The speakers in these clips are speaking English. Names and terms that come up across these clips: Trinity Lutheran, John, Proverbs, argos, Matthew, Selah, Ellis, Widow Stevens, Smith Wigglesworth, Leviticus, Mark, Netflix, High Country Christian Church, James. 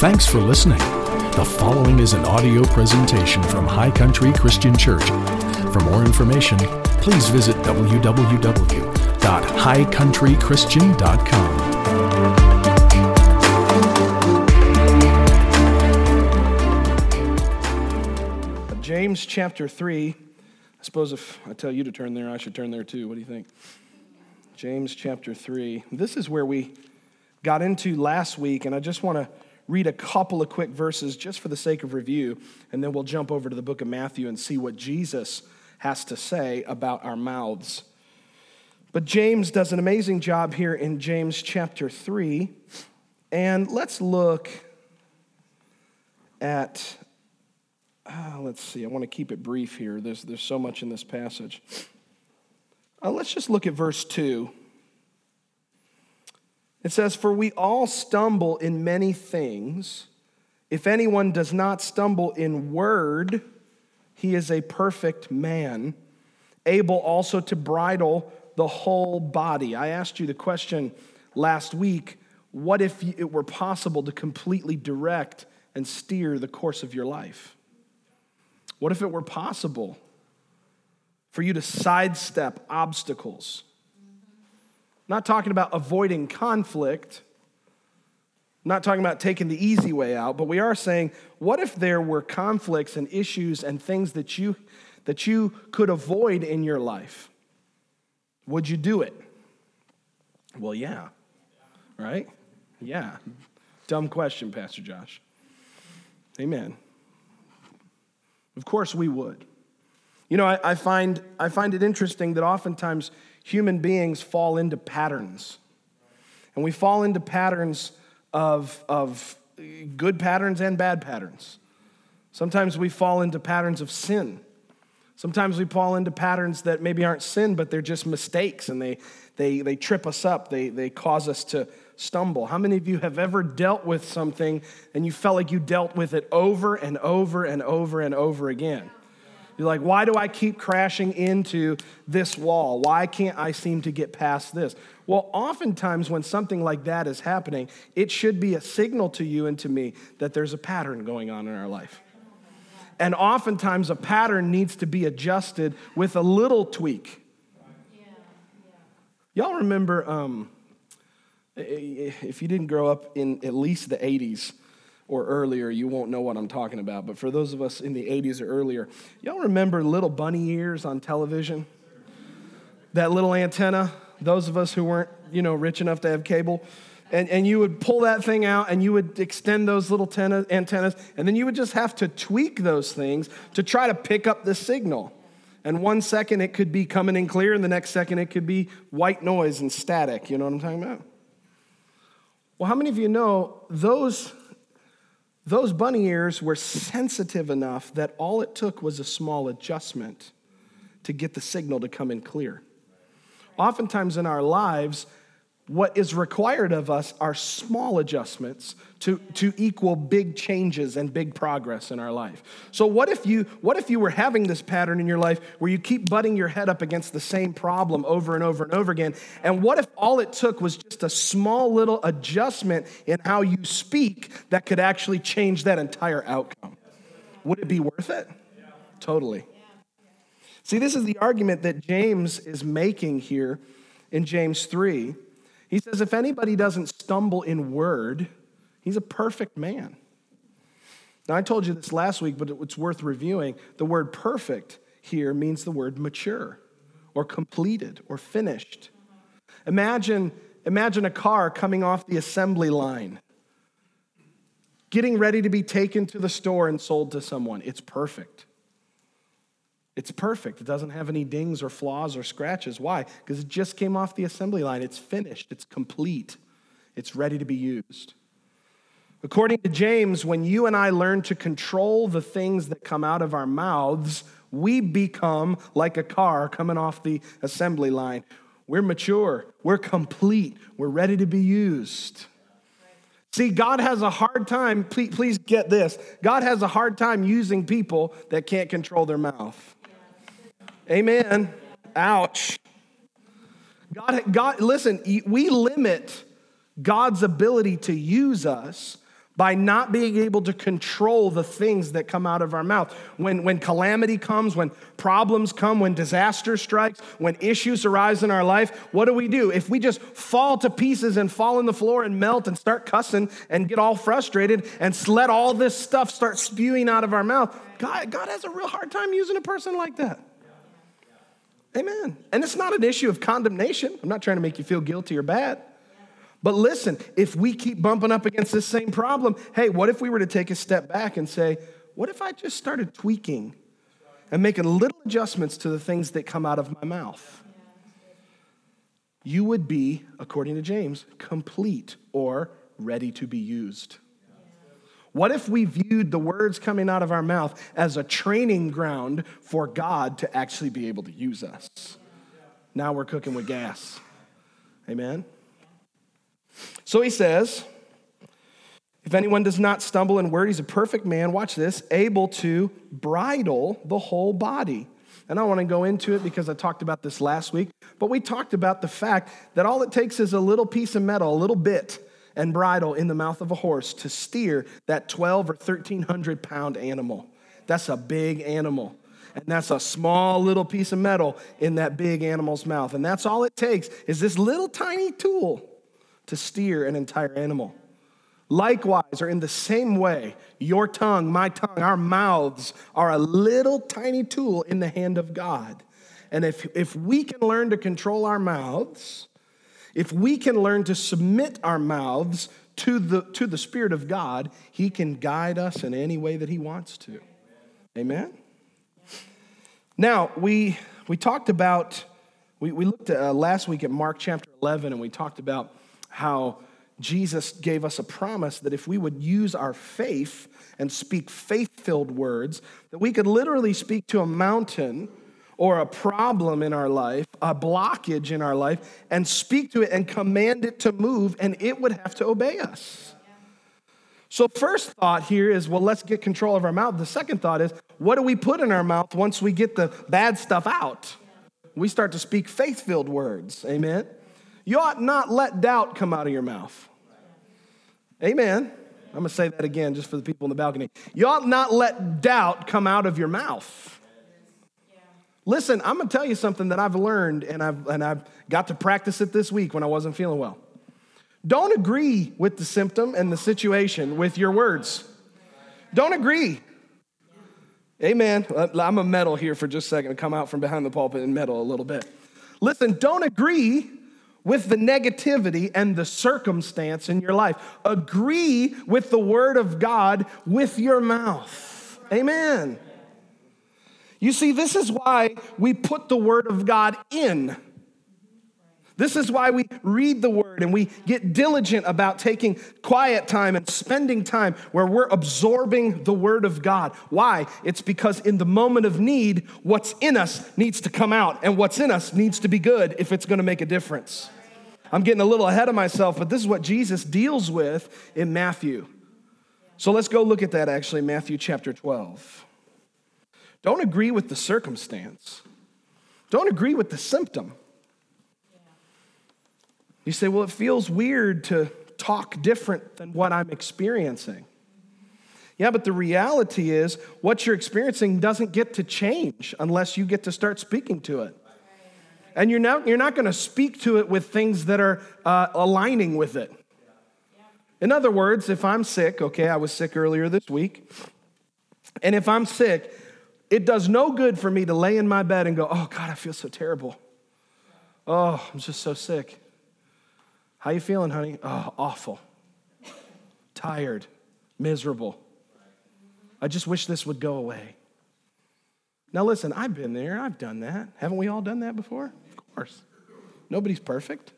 Thanks for listening. The following is an audio presentation from High Country Christian Church. For more information, please visit www.highcountrychristian.com. James chapter 3, I suppose if I tell you to turn there, I should turn there too. What do you think? James chapter 3. This is where we got into last week, and I just want to read a couple of quick verses just for the sake of review, and then we'll jump over to the book of Matthew and see what Jesus has to say about our mouths. But James does an amazing job here in James chapter 3, and let's look at... let's see, I want to keep it brief here. There's so much in this passage. Let's just look at verse 2. It says, "For we all stumble in many things. If anyone does not stumble in word, he is a perfect man, able also to bridle the whole body." I asked you the question last week, what if it were possible to completely direct and steer the course of your life? What if it were possible for you to sidestep obstacles? Not talking about avoiding conflict, not talking about taking the easy way out, but we are saying, what if there were conflicts and issues and things that you could avoid in your life? Would you do it? Well, yeah. Right? Yeah. Dumb question, Pastor Josh. Amen. Of course we would. You know, I find it interesting that oftentimes human beings fall into patterns. And we fall into patterns of good patterns and bad patterns. Sometimes we fall into patterns of sin. Sometimes we fall into patterns that maybe aren't sin, but they're just mistakes, and they trip us up. They cause us to stumble. How many of you have ever dealt with something and you felt like you dealt with it over and over and over and over again? You're like, why do I keep crashing into this wall? Why can't I seem to get past this? Well, oftentimes when something like that is happening, it should be a signal to you and to me that there's a pattern going on in our life. And oftentimes a pattern needs to be adjusted with a little tweak. Y'all remember... if you didn't grow up in at least the 80s or earlier, you won't know what I'm talking about. But for those of us in the 80s or earlier, y'all remember little bunny ears on television? That little antenna, those of us who weren't, rich enough to have cable. And you would pull that thing out, and you would extend those little antennas, and then you would just have to tweak those things to try to pick up the signal. And one second it could be coming in clear, and the next second it could be white noise and static. You know what I'm talking about? Well, how many of you know those bunny ears were sensitive enough that all it took was a small adjustment to get the signal to come in clear? Oftentimes in our lives, what is required of us are small adjustments to equal big changes and big progress in our life. So what if you were having this pattern in your life where you keep butting your head up against the same problem over and over and over again, and what if all it took was just a small little adjustment in how you speak that could actually change that entire outcome? Would it be worth it? Totally. See, this is the argument that James is making here in James 3. He says, if anybody doesn't stumble in word, he's a perfect man. Now, I told you this last week, but it's worth reviewing. The word perfect here means the word mature or completed or finished. Imagine a car coming off the assembly line, getting ready to be taken to the store and sold to someone. It's perfect. It's perfect. It doesn't have any dings or flaws or scratches. Why? Because it just came off the assembly line. It's finished. It's complete. It's ready to be used. According to James, when you and I learn to control the things that come out of our mouths, we become like a car coming off the assembly line. We're mature. We're complete. We're ready to be used. See, God has a hard time, please get this, God has a hard time using people that can't control their mouth. Amen. Ouch. God, listen, we limit God's ability to use us by not being able to control the things that come out of our mouth. When calamity comes, when problems come, when disaster strikes, when issues arise in our life, what do? If we just fall to pieces and fall on the floor and melt and start cussing and get all frustrated and let all this stuff start spewing out of our mouth, God has a real hard time using a person like that. Amen. And it's not an issue of condemnation. I'm not trying to make you feel guilty or bad. But listen, if we keep bumping up against this same problem, hey, what if we were to take a step back and say, what if I just started tweaking and making little adjustments to the things that come out of my mouth? You would be, according to James, complete or ready to be used. What if we viewed the words coming out of our mouth as a training ground for God to actually be able to use us? Now we're cooking with gas. Amen? So he says, if anyone does not stumble in word, he's a perfect man, watch this, able to bridle the whole body. And I want to go into it because I talked about this last week, but we talked about the fact that all it takes is a little piece of metal, a little bit, and bridle in the mouth of a horse to steer that 12 or 1,300 pound animal. That's a big animal. And that's a small little piece of metal in that big animal's mouth. And that's all it takes is this little tiny tool to steer an entire animal. Likewise, or in the same way, your tongue, my tongue, our mouths are a little tiny tool in the hand of God. And if we can learn to control our mouths, if we can learn to submit our mouths to the Spirit of God, He can guide us in any way that He wants to. Amen? Now, we talked about, we looked at, last week at Mark chapter 11, and we talked about how Jesus gave us a promise that if we would use our faith and speak faith-filled words, that we could literally speak to a mountain or a problem in our life, a blockage in our life, and speak to it and command it to move, and it would have to obey us. So first thought here is, well, let's get control of our mouth. The second thought is, what do we put in our mouth once we get the bad stuff out? We start to speak faith-filled words. Amen? You ought not let doubt come out of your mouth. Amen. I'm going to say that again just for the people in the balcony. You ought not let doubt come out of your mouth. Listen, I'm going to tell you something that I've learned, and I've got to practice it this week when I wasn't feeling well. Don't agree with the symptom and the situation with your words. Don't agree. Amen. I'm going to meddle here for just a second and come out from behind the pulpit and meddle a little bit. Listen, don't agree with the negativity and the circumstance in your life. Agree with the word of God with your mouth. Amen. You see, this is why we put the word of God in. This is why we read the word and we get diligent about taking quiet time and spending time where we're absorbing the word of God. Why? It's because in the moment of need, what's in us needs to come out, and what's in us needs to be good if it's going to make a difference. I'm getting a little ahead of myself, but this is what Jesus deals with in Matthew. So let's go look at that actually, Matthew chapter 12. Don't agree with the circumstance. Don't agree with the symptom. You say, well, it feels weird to talk different than what I'm experiencing. Yeah, but the reality is what you're experiencing doesn't get to change unless you get to start speaking to it. And you're not going to speak to it with things that are aligning with it. In other words, if I'm sick, okay, I was sick earlier this week, and if I'm sick, it does no good for me to lay in my bed and go, oh, God, I feel so terrible. Oh, I'm just so sick. How you feeling, honey? Oh, awful. Tired. Miserable. I just wish this would go away. Now listen, I've been there. I've done that. Haven't we all done that before? Of course. Nobody's perfect.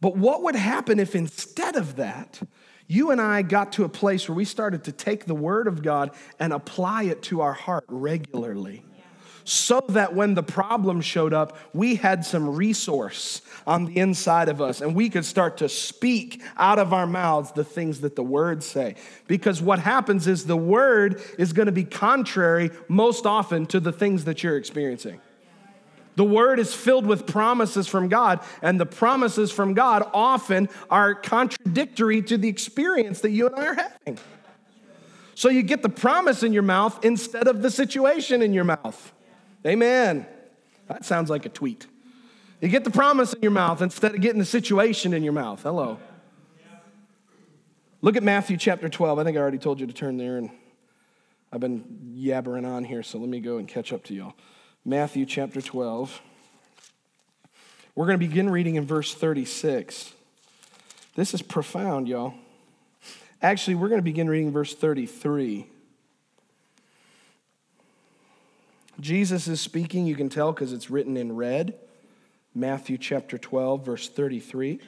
But what would happen if instead of that, you and I got to a place where we started to take the word of God and apply it to our heart regularly? So that when the problem showed up, we had some resource on the inside of us, and we could start to speak out of our mouths the things that the words say. Because what happens is the word is going to be contrary most often to the things that you're experiencing. The word is filled with promises from God, and the promises from God often are contradictory to the experience that you and I are having. So you get the promise in your mouth instead of the situation in your mouth. Amen. That sounds like a tweet. You get the promise in your mouth instead of getting the situation in your mouth. Hello. Look at Matthew chapter 12. I think I already told you to turn there, and I've been yabbering on here, so let me go and catch up to y'all. Matthew chapter 12. We're going to begin reading in verse 36. This is profound, y'all. Actually, we're going to begin reading verse 33. Jesus is speaking. You can tell because it's written in red. Matthew chapter 12, verse 33.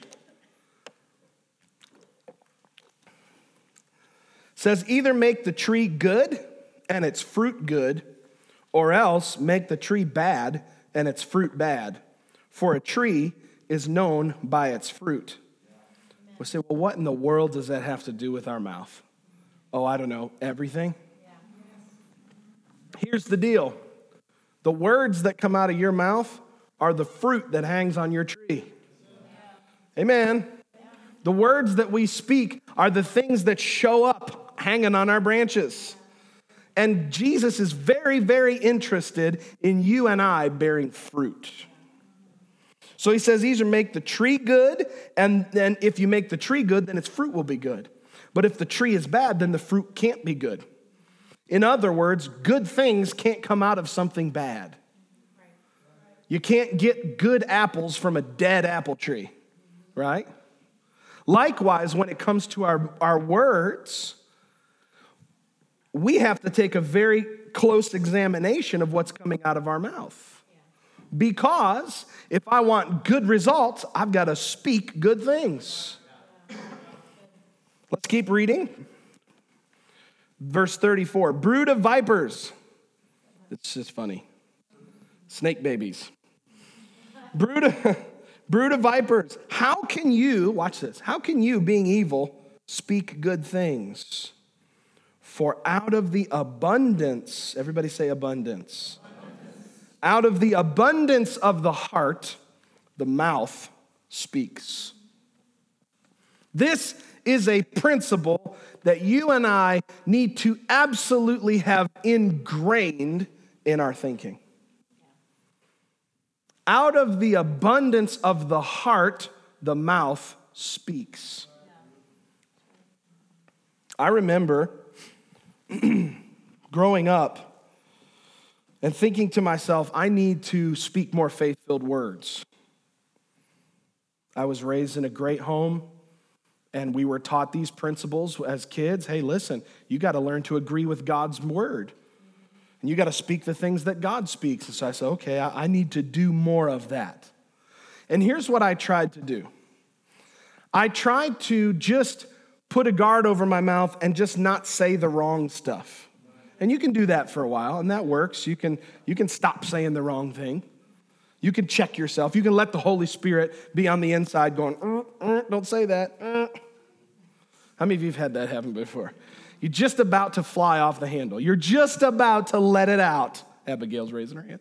Says, either make the tree good and its fruit good, or else make the tree bad and its fruit bad. For a tree is known by its fruit. Amen. We say, well, what in the world does that have to do with our mouth? Oh, I don't know, everything? Yeah. Here's the deal. The words that come out of your mouth are the fruit that hangs on your tree. Yeah. Amen. Yeah. The words that we speak are the things that show up hanging on our branches. And Jesus is very, very interested in you and I bearing fruit. So he says, either make the tree good, and then if you make the tree good, then its fruit will be good. But if the tree is bad, then the fruit can't be good. In other words, good things can't come out of something bad. You can't get good apples from a dead apple tree, right? Likewise, when it comes to our words, we have to take a very close examination of what's coming out of our mouth. Because if I want good results, I've got to speak good things. Let's keep reading. Verse 34, brood of vipers. It's just funny. Snake babies. Brood of vipers. How can you, watch this, how can you, being evil, speak good things? For out of the abundance, everybody say abundance. Abundance. Out of the abundance of the heart, the mouth speaks. This is a principle that you and I need to absolutely have ingrained in our thinking. Out of the abundance of the heart, the mouth speaks. I remember growing up and thinking to myself, I need to speak more faith-filled words. I was raised in a great home, and we were taught these principles as kids. Hey, listen, you got to learn to agree with God's word, and you got to speak the things that God speaks. And so I said, okay, I need to do more of that. And here's what I tried to do. I tried to just put a guard over my mouth and just not say the wrong stuff. And you can do that for a while, and that works. You can stop saying the wrong thing. You can check yourself. You can let the Holy Spirit be on the inside going, don't say that. How many of you have had that happen before? You're just about to fly off the handle. You're just about to let it out. Abigail's raising her hand.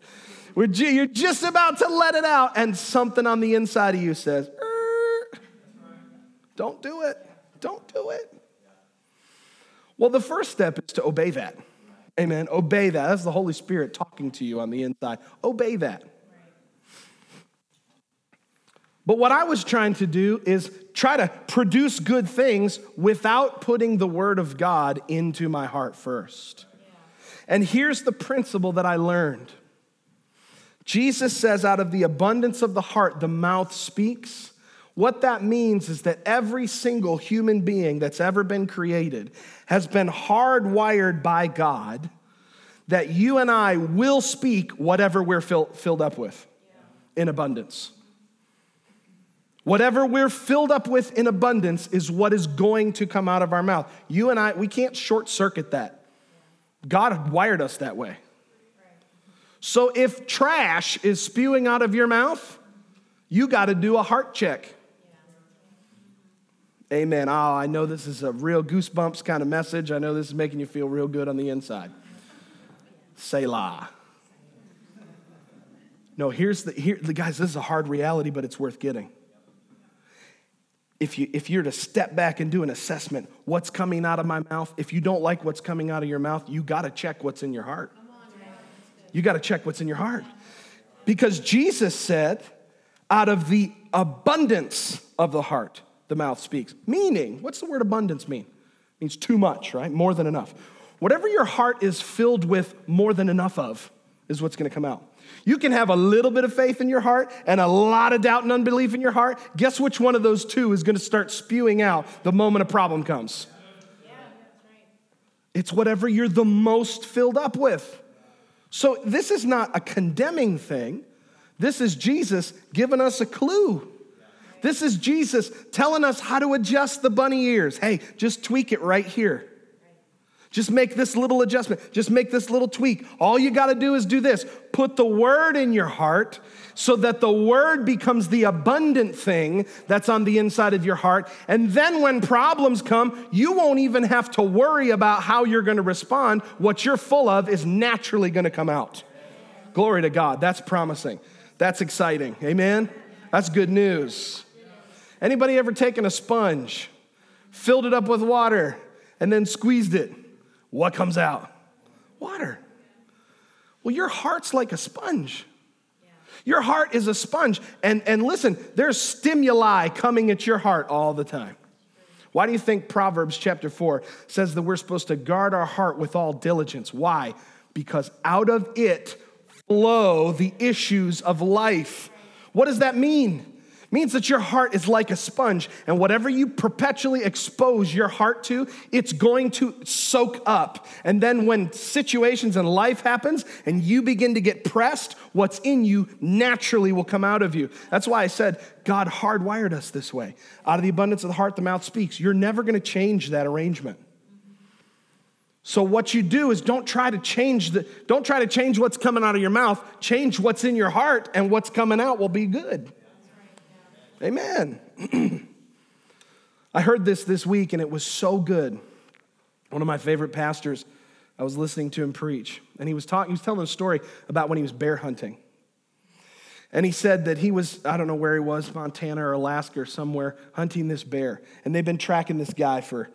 You're just about to let it out, and something on the inside of you says, don't do it. Don't do it. Well, the first step is to obey that. Amen. Obey that. That's the Holy Spirit talking to you on the inside. Obey that. But what I was trying to do is try to produce good things without putting the word of God into my heart first. And here's the principle that I learned. Jesus says, out of the abundance of the heart, the mouth speaks. What that means is that every single human being that's ever been created has been hardwired by God that you and I will speak whatever we're filled up with in abundance. Whatever we're filled up with in abundance is what is going to come out of our mouth. You and I, we can't short circuit that. God wired us that way. So if trash is spewing out of your mouth, you got to do a heart check. Amen. Oh, I know this is a real goosebumps kind of message. I know this is making you feel real good on the inside. Selah. No, here's the guys, this is a hard reality, but it's worth getting. If you're to step back and do an assessment, what's coming out of my mouth? If you don't like what's coming out of your mouth, you got to check what's in your heart. You got to check what's in your heart. Because Jesus said, out of the abundance of the heart, the mouth speaks. Meaning, what's the word abundance mean? It means too much, right? More than enough. Whatever your heart is filled with more than enough of is what's going to come out. You can have a little bit of faith in your heart and a lot of doubt and unbelief in your heart. Guess which one of those two is going to start spewing out the moment a problem comes? Yeah, that's right. It's whatever you're the most filled up with. So this is not a condemning thing. This is Jesus giving us a clue. This is Jesus telling us how to adjust the bunny ears. Hey, just tweak it right here. Just make this little adjustment. Just make this little tweak. All you got to do is do this. Put the word in your heart so that the word becomes the abundant thing that's on the inside of your heart. And then when problems come, you won't even have to worry about how you're going to respond. What you're full of is naturally going to come out. Glory to God. That's promising. That's exciting. Amen? That's good news. Anybody ever taken a sponge, filled it up with water, and then squeezed it? What comes out? Water. Well, your heart's like a sponge. Your heart is a sponge. And listen, there's stimuli coming at your heart all the time. Why do you think Proverbs chapter 4 says that we're supposed to guard our heart with all diligence? Why? Because out of it flow the issues of life. What does that mean? Means that your heart is like a sponge, and whatever you perpetually expose your heart to, it's going to soak up. And then when situations and life happens and you begin to get pressed, what's in you naturally will come out of you. That's why I said God hardwired us this way. Out of the abundance of the heart, the mouth speaks. You're never going to change that arrangement. So what you do is don't try to change what's coming out of your mouth. Change what's in your heart, and what's coming out will be good. Amen. I heard this week, and it was so good. One of my favorite pastors, I was listening to him preach, and he was telling a story about when he was bear hunting. And he said that he was, I don't know where he was, Montana or Alaska or somewhere, hunting this bear. And they'd been tracking this guy for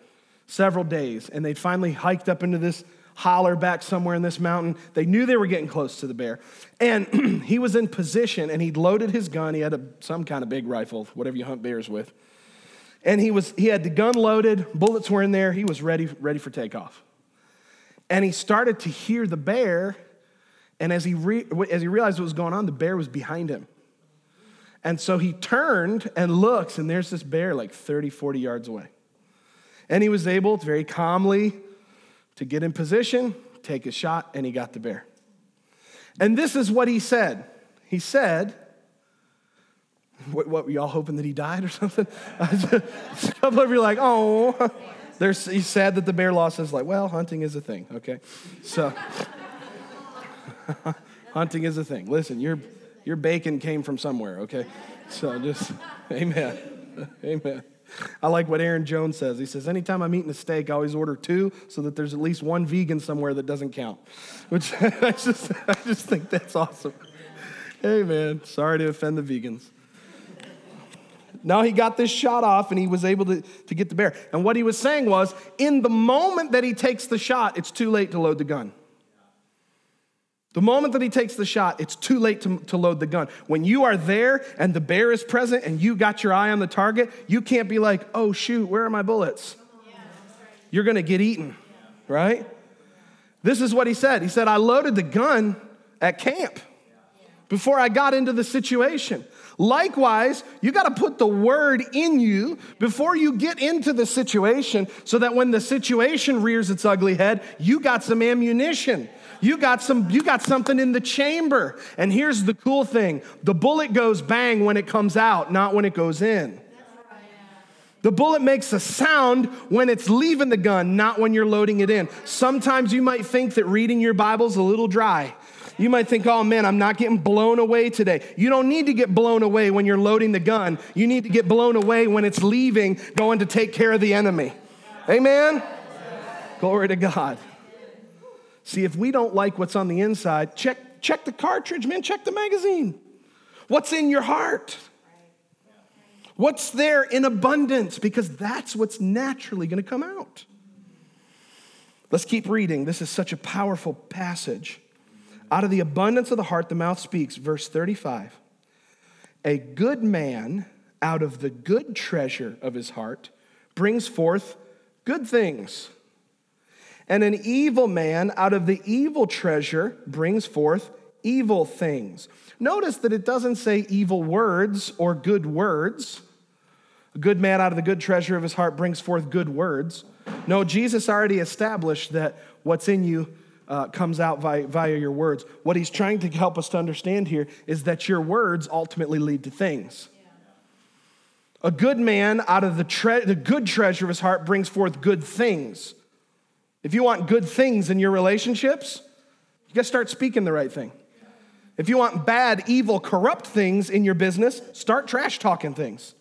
several days, and they'd finally hiked up into this holler back somewhere in this mountain. They knew they were getting close to the bear. And he was in position, and he'd loaded his gun. He had some kind of big rifle, whatever you hunt bears with. And he had the gun loaded, bullets were in there. He was ready for takeoff. And he started to hear the bear, and as he realized what was going on, the bear was behind him. And so he turned and looks, and there's this bear like 30, 40 yards away. And he was able to very calmly to get in position, take a shot, and he got the bear. And this is what he said. He said, what were y'all hoping that he died or something? A couple of you are like, oh. He's sad that the bear lost his life. Well, hunting is a thing, okay? So, hunting is a thing. Listen, your bacon came from somewhere, okay? So just, amen, amen. I like what Aaron Jones says. He says, anytime I'm eating a steak, I always order two so that there's at least one vegan somewhere that doesn't count, which I just think that's awesome. Hey, man, sorry to offend the vegans. Now he got this shot off, and he was able to get the bear. And what he was saying was, in the moment that he takes the shot, it's too late to load the gun. The moment that he takes the shot, it's too late to load the gun. When you are there and the bear is present and you got your eye on the target, you can't be like, oh, shoot, where are my bullets? You're going to get eaten, right? This is what he said. He said, I loaded the gun at camp before I got into the situation. Likewise, you got to put the word in you before you get into the situation so that when the situation rears its ugly head, you got some ammunition. You got something in the chamber. And here's the cool thing. The bullet goes bang when it comes out, not when it goes in. The bullet makes a sound when it's leaving the gun, not when you're loading it in. Sometimes you might think that reading your Bible's a little dry. You might think, oh man, I'm not getting blown away today. You don't need to get blown away when you're loading the gun. You need to get blown away when it's leaving, going to take care of the enemy. Amen? Glory to God. See, if we don't like what's on the inside, check Check the cartridge, man. Check the magazine. What's in your heart? What's there in abundance? Because that's what's naturally going to come out. Let's keep reading. This is such a powerful passage. Out of the abundance of the heart, the mouth speaks. Verse 35. A good man out of the good treasure of his heart brings forth good things. And an evil man out of the evil treasure brings forth evil things. Notice that it doesn't say evil words or good words. A good man out of the good treasure of his heart brings forth good words. No, Jesus already established that what's in you comes out via your words. What he's trying to help us to understand here is that your words ultimately lead to things. Yeah. A good man out of the good treasure of his heart brings forth good things. If you want good things in your relationships, you got to start speaking the right thing. If you want bad, evil, corrupt things in your business, start trash talking things.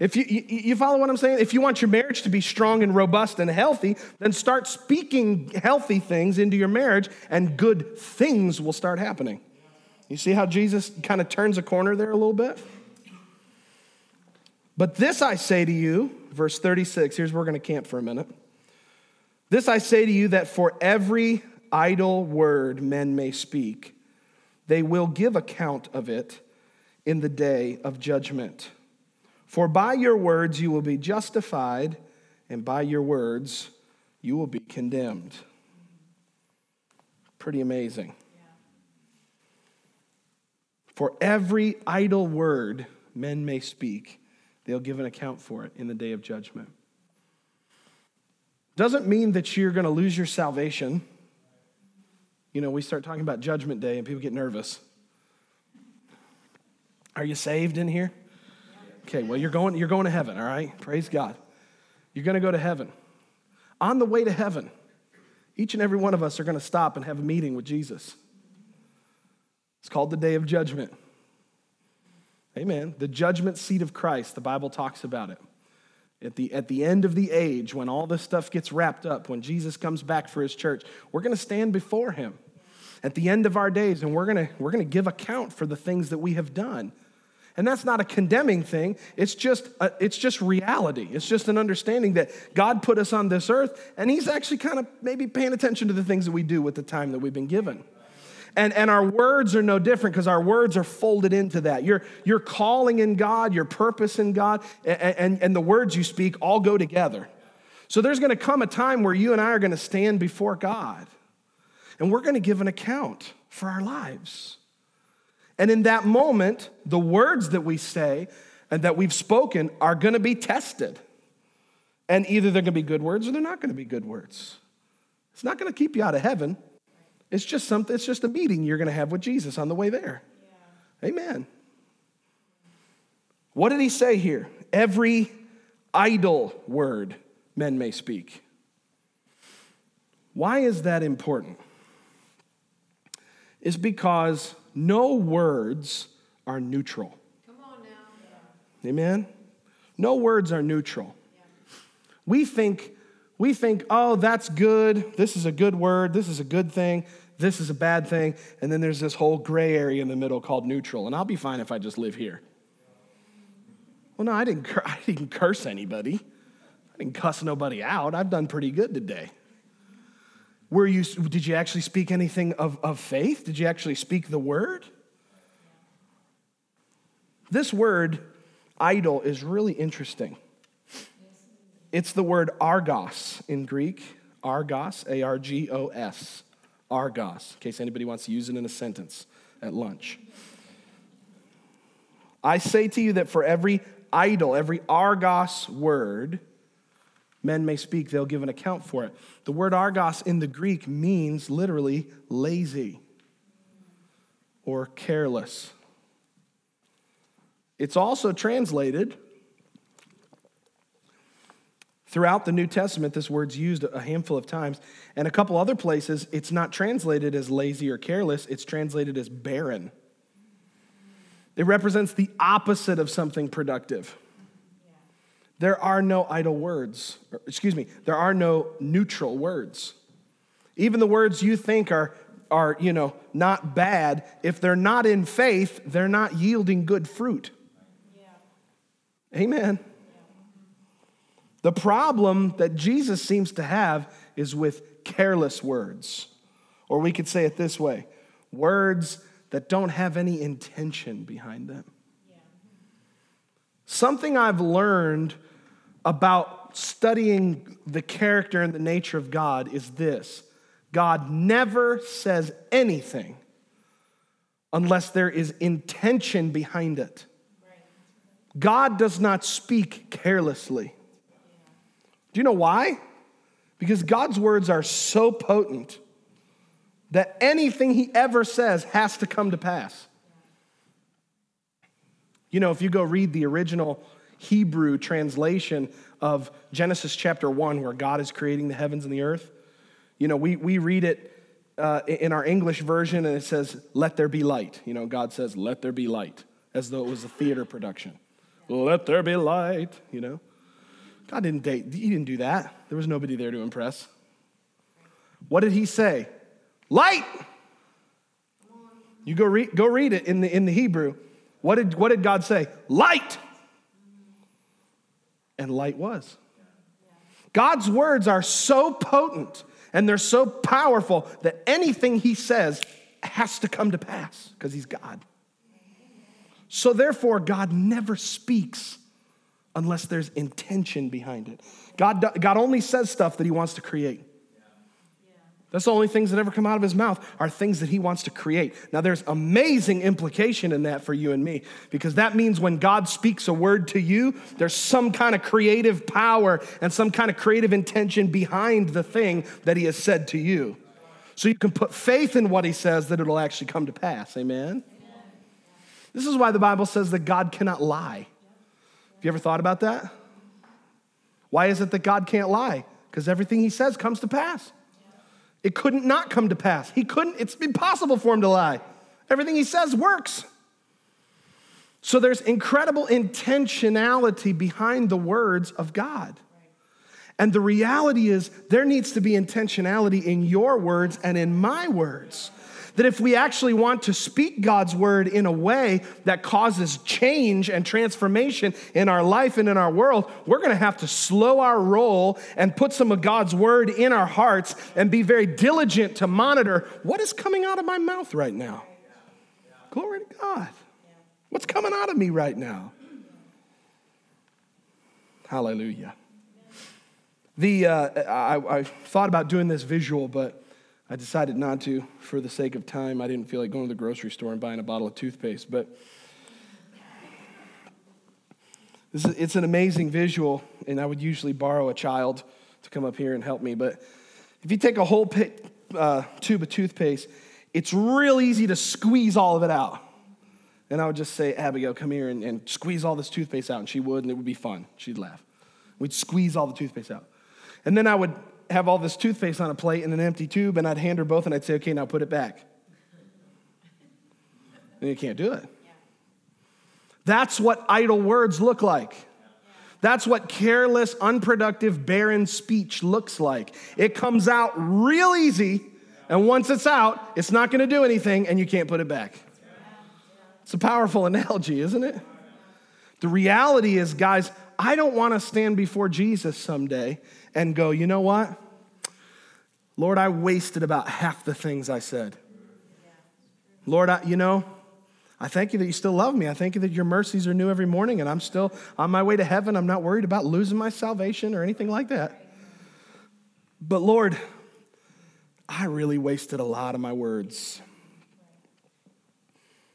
If you follow what I'm saying? If you want your marriage to be strong and robust and healthy, then start speaking healthy things into your marriage and good things will start happening. You see how Jesus kind of turns a corner there a little bit? But this I say to you, verse 36, here's where we're going to camp for a minute. This I say to you that for every idle word men may speak, they will give account of it in the day of judgment. For by your words you will be justified, and by your words you will be condemned. Pretty amazing. Yeah. For every idle word men may speak, they'll give an account for it in the day of judgment. Doesn't mean that you're going to lose your salvation. You know, we start talking about judgment day and people get nervous. Are you saved in here? Okay, well, you're going to heaven, all right? Praise God. You're going to go to heaven. On the way to heaven, each and every one of us are going to stop and have a meeting with Jesus. It's called the Day of Judgment. Amen. The judgment seat of Christ, the Bible talks about it. At the end of the age, when all this stuff gets wrapped up, when Jesus comes back for his church, we're going to stand before him at the end of our days, and we're going to give account for the things that we have done. And that's not a condemning thing. It's just reality. It's just an understanding that God put us on this earth, and he's actually kind of maybe paying attention to the things that we do with the time that we've been given. And our words are no different because our words are folded into that. Your calling in God, your purpose in God, and the words you speak all go together. So there's going to come a time where you and I are going to stand before God, and we're going to give an account for our lives. And in that moment, the words that we say and that we've spoken are going to be tested. And either they're going to be good words or they're not going to be good words. It's not going to keep you out of heaven. It's just something. It's just a meeting you're going to have with Jesus on the way there. Yeah. Amen. What did he say here? Every idle word men may speak. Why is that important? It's because no words are neutral. Come on now. Yeah. Amen? No words are neutral. Yeah. We think, oh, that's good. This is a good word. This is a good thing. This is a bad thing. And then there's this whole gray area in the middle called neutral. And I'll be fine if I just live here. Well, no, I didn't curse anybody. I didn't cuss nobody out. I've done pretty good today. Did you actually speak anything of faith? Did you actually speak the word? This word, idol, is really interesting. It's the word argos in Greek. Argos, A-R-G-O-S. Argos, in case anybody wants to use it in a sentence at lunch. I say to you that for every idol, every argos word men may speak, they'll give an account for it. The word argos in the Greek means literally lazy or careless. It's also translated throughout the New Testament. This word's used a handful of times. And a couple other places, it's not translated as lazy or careless. It's translated as barren. It represents the opposite of something productive. There are no idle words. There are no neutral words. Even the words you think are are, you know, not bad, if they're not in faith, they're not yielding good fruit. Yeah. Amen. Yeah. The problem that Jesus seems to have is with careless words. Or we could say it this way, words that don't have any intention behind them. Yeah. Something I've learned about studying the character and the nature of God is this. God never says anything unless there is intention behind it. God does not speak carelessly. Do you know why? Because God's words are so potent that anything he ever says has to come to pass. You know, if you go read the original Hebrew translation of Genesis chapter 1, where God is creating the heavens and the earth, you know, we read it in our English version, and it says, let there be light. You know, God says, let there be light, as though it was a theater production. Let there be light, you know. God didn't do that. There was nobody there to impress. What did he say? Light! You go read it in the Hebrew. What did God say? Light! And light was. God's words are so potent and they're so powerful that anything he says has to come to pass because he's God. So therefore, God never speaks unless there's intention behind it. God only says stuff that he wants to create. That's the only things that ever come out of his mouth are things that he wants to create. Now, there's amazing implication in that for you and me, because that means when God speaks a word to you, there's some kind of creative power and some kind of creative intention behind the thing that he has said to you. So you can put faith in what he says that it'll actually come to pass. Amen? This is why the Bible says that God cannot lie. Have you ever thought about that? Why is it that God can't lie? Because everything he says comes to pass. It couldn't not come to pass. It's impossible for him to lie. Everything he says works. So there's incredible intentionality behind the words of God. And the reality is there needs to be intentionality in your words and in my words. That if we actually want to speak God's word in a way that causes change and transformation in our life and in our world, we're going to have to slow our roll and put some of God's word in our hearts and be very diligent to monitor what is coming out of my mouth right now. Glory to God. What's coming out of me right now? Hallelujah. I thought about doing this visual, but I decided not to for the sake of time. I didn't feel like going to the grocery store and buying a bottle of toothpaste, but it's an amazing visual, and I would usually borrow a child to come up here and help me, but if you take a whole tube of toothpaste, it's real easy to squeeze all of it out. And I would just say, Abigail, come here and squeeze all this toothpaste out, and she would, and it would be fun. She'd laugh. We'd squeeze all the toothpaste out, and then I would have all this toothpaste on a plate in an empty tube, and I'd hand her both, and I'd say, okay, now put it back. And you can't do it. That's what idle words look like. That's what careless, unproductive, barren speech looks like. It comes out real easy, and once it's out, it's not going to do anything, and you can't put it back. It's a powerful analogy, isn't it? The reality is, guys, I don't want to stand before Jesus someday and go, you know what? Lord, I wasted about half the things I said. Lord, I thank you that you still love me. I thank you that your mercies are new every morning, and I'm still on my way to heaven. I'm not worried about losing my salvation or anything like that. But Lord, I really wasted a lot of my words.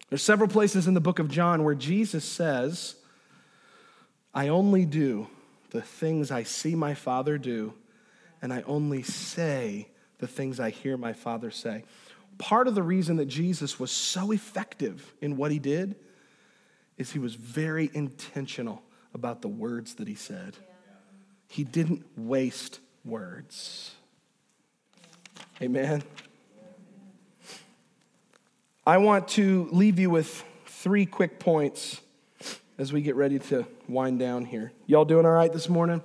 There's several places in the book of John where Jesus says, I only do the things I see my Father do, and I only say the things I hear my Father say. Part of the reason that Jesus was so effective in what he did is he was very intentional about the words that he said. He didn't waste words. Amen. I want to leave you with three quick points as we get ready to wind down here. Y'all doing all right this morning?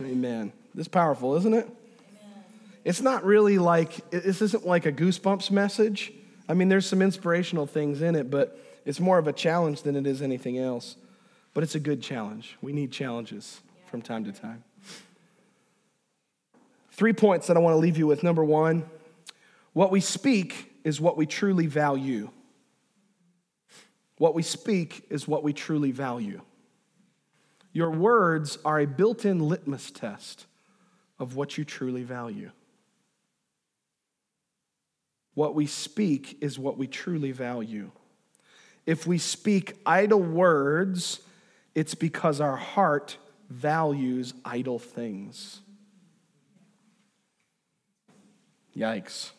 Yeah. Amen. This is powerful, isn't it? Amen. It's not really like, this isn't like a goosebumps message. I mean, there's some inspirational things in it, but it's more of a challenge than it is anything else. But it's a good challenge. We need challenges from time to time. 3 points that I want to leave you with. Number one, what we speak is what we truly value. What we speak is what we truly value. Your words are a built-in litmus test of what you truly value. What we speak is what we truly value. If we speak idle words, it's because our heart values idle things. Yikes.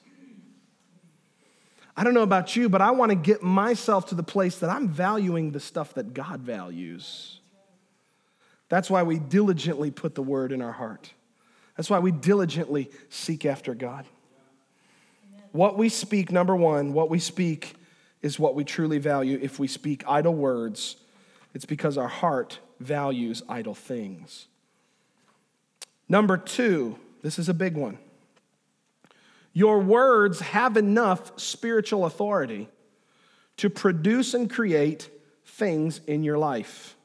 I don't know about you, but I want to get myself to the place that I'm valuing the stuff that God values. That's why we diligently put the word in our heart. That's why we diligently seek after God. What we speak, number one, what we speak is what we truly value. If we speak idle words, it's because our heart values idle things. Number two, this is a big one. Your words have enough spiritual authority to produce and create things in your life.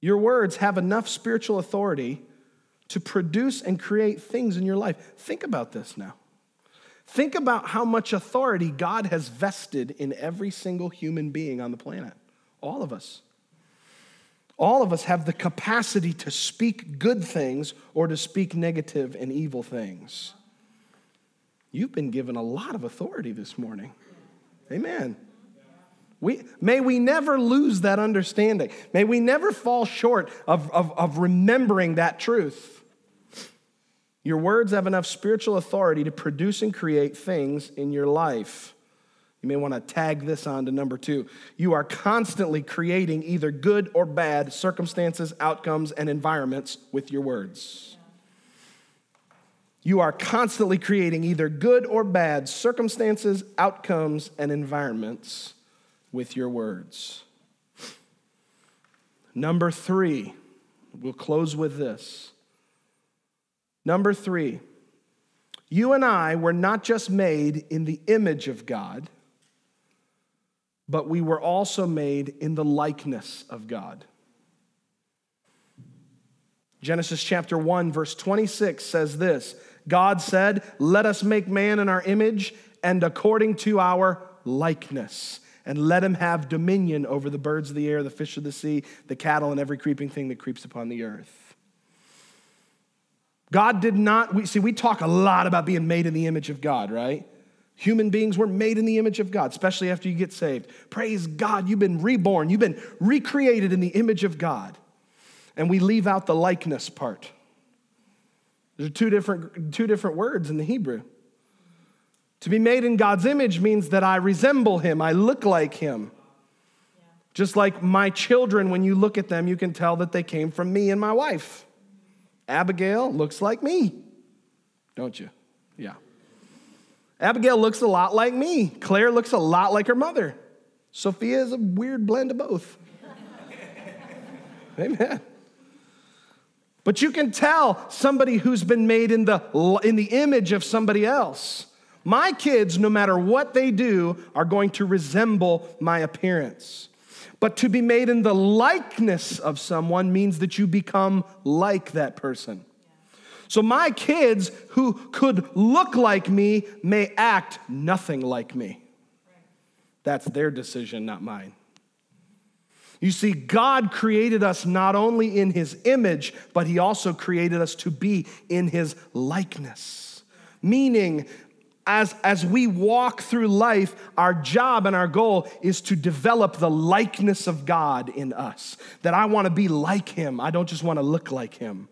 Your words have enough spiritual authority to produce and create things in your life. Think about this now. Think about how much authority God has vested in every single human being on the planet. All of us. All of us have the capacity to speak good things or to speak negative and evil things. You've been given a lot of authority this morning. Amen. May we never lose that understanding. May we never fall short of remembering that truth. Your words have enough spiritual authority to produce and create things in your life. You may want to tag this on to number two. You are constantly creating either good or bad circumstances, outcomes, and environments with your words. You are constantly creating either good or bad circumstances, outcomes, and environments with your words. Number three, we'll close with this. Number three, you and I were not just made in the image of God, but we were also made in the likeness of God. Genesis chapter 1, verse 26 says this, God said, "Let us make man in our image and according to our likeness, and let him have dominion over the birds of the air, the fish of the sea, the cattle, and every creeping thing that creeps upon the earth." God did not, we talk a lot about being made in the image of God, right? Human beings were made in the image of God, especially after you get saved. Praise God, you've been reborn. You've been recreated in the image of God. And we leave out the likeness part. There are two different words in the Hebrew. To be made in God's image means that I resemble him. I look like him. Yeah. Just like my children, when you look at them, you can tell that they came from me and my wife. Abigail looks like me, don't you? Yeah. Abigail looks a lot like me. Claire looks a lot like her mother. Sophia is a weird blend of both. Amen. But you can tell somebody who's been made in the image of somebody else. My kids, no matter what they do, are going to resemble my appearance. But to be made in the likeness of someone means that you become like that person. So my kids who could look like me may act nothing like me. That's their decision, not mine. You see, God created us not only in his image, but he also created us to be in his likeness. Meaning, as we walk through life, our job and our goal is to develop the likeness of God in us. That I want to be like him. I don't just want to look like him.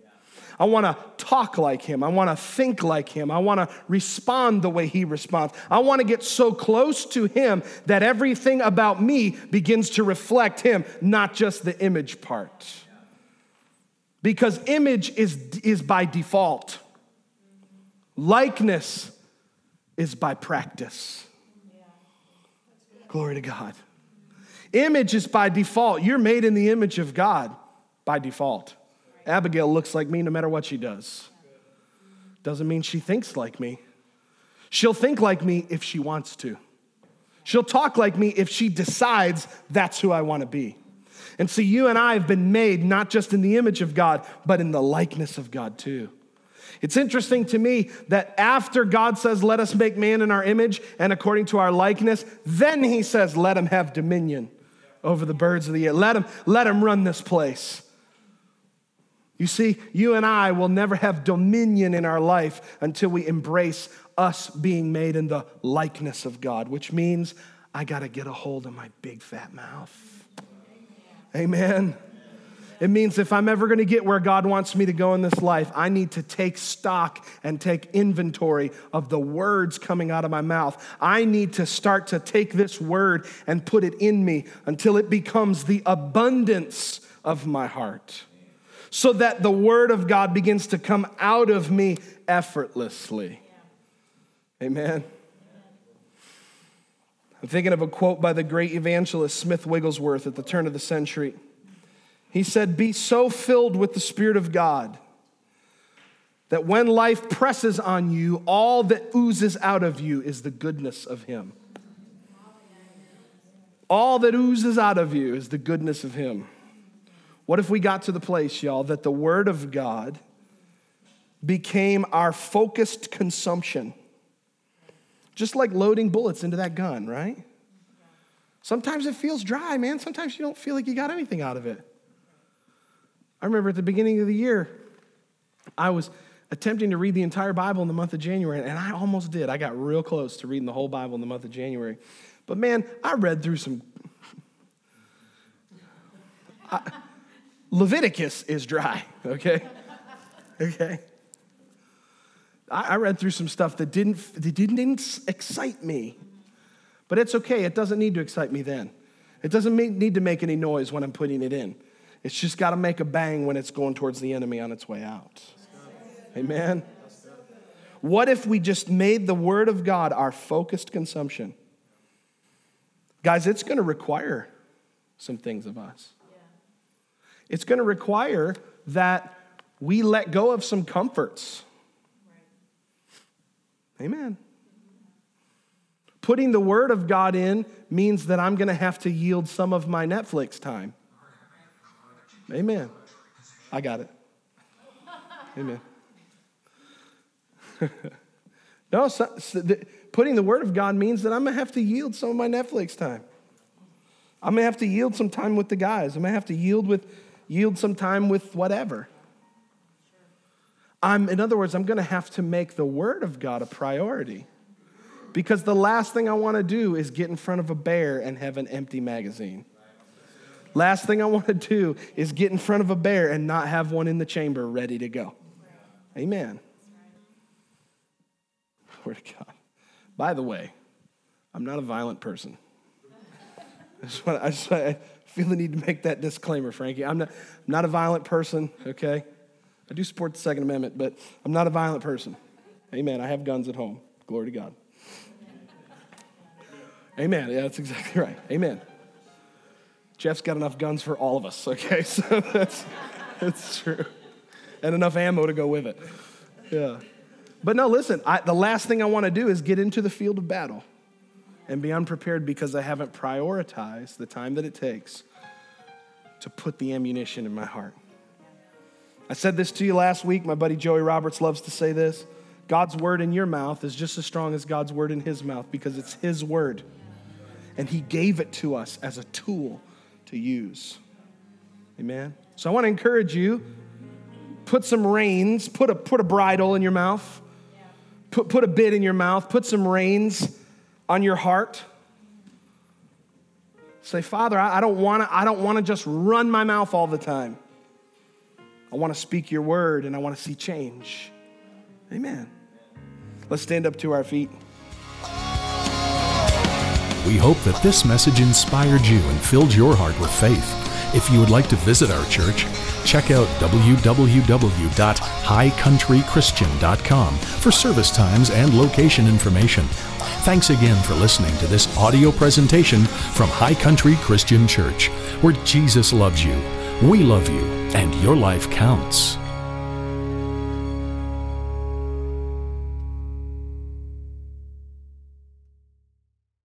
I want to talk like him. I want to think like him. I want to respond the way he responds. I want to get so close to him that everything about me begins to reflect him, not just the image part. Because image is by default. Likeness is by practice. Glory to God. Image is by default. You're made in the image of God by default. Abigail looks like me no matter what she does. doesn't mean she thinks like me. She'll think like me if she wants to. She'll talk like me if she decides that's who I want to be. And so you and I have been made not just in the image of God, but in the likeness of God too. It's interesting to me that after God says, let us make man in our image and according to our likeness, then he says, let him have dominion over the birds of the air. Let him run this place. You see, you and I will never have dominion in our life until we embrace us being made in the likeness of God, which means I got to get a hold of my big fat mouth. Amen. It means if I'm ever going to get where God wants me to go in this life, I need to take stock and take inventory of the words coming out of my mouth. I need to start to take this word and put it in me until it becomes the abundance of my heart so that the word of God begins to come out of me effortlessly. Amen. I'm thinking of a quote by the great evangelist Smith Wigglesworth at the turn of the century. He said, be so filled with the Spirit of God that when life presses on you, all that oozes out of you is the goodness of him. All that oozes out of you is the goodness of him. What if we got to the place, y'all, that the Word of God became our focused consumption? Just like loading bullets into that gun, right? Sometimes it feels dry, man. Sometimes you don't feel like you got anything out of it. I remember at the beginning of the year, I was attempting to read the entire Bible in the month of January, and I almost did. I got real close to reading the whole Bible in the month of January. But man, I read through some. Leviticus is dry, okay? Okay. I read through some stuff that didn't excite me. But it's okay. It doesn't need to excite me then. It doesn't need to make any noise when I'm putting it in. It's just got to make a bang when it's going towards the enemy on its way out. Amen. What if we just made the Word of God our focused consumption? Guys, it's going to require some things of us. It's going to require that we let go of some comforts. Amen. Putting the Word of God in means that I'm going to have to yield some of my Netflix time. Amen. I got it. Amen. No, putting the Word of God means that I'm going to have to yield some of my Netflix time. I'm going to have to yield some time with the guys. I'm going to have to yield some time with whatever. In other words, I'm going to have to make the Word of God a priority because the last thing I want to do is get in front of a bear and have an empty magazine. Last thing I want to do is get in front of a bear and not have one in the chamber ready to go. Amen. Glory to God. By the way, I'm not a violent person. I feel the need to make that disclaimer, Frankie. I'm not a violent person, okay? I do support the Second Amendment, but I'm not a violent person. Amen. I have guns at home. Glory to God. Amen. Yeah, that's exactly right. Amen. Jeff's got enough guns for all of us, okay? So that's true. And enough ammo to go with it. Yeah. But no, listen, the last thing I want to do is get into the field of battle and be unprepared because I haven't prioritized the time that it takes to put the ammunition in my heart. I said this to you last week. My buddy Joey Roberts loves to say this. God's word in your mouth is just as strong as God's word in his mouth because it's his word. And he gave it to us as a tool to use. Amen. So I want to encourage you, put some reins, put a bridle in your mouth, put a bit in your mouth, put some reins on your heart. Say, Father, I don't want to just run my mouth all the time. I want to speak your word and I want to see change. Amen. Let's stand up to our feet. We hope that this message inspired you and filled your heart with faith. If you would like to visit our church, check out www.highcountrychristian.com for service times and location information. Thanks again for listening to this audio presentation from High Country Christian Church, where Jesus loves you, we love you, and your life counts.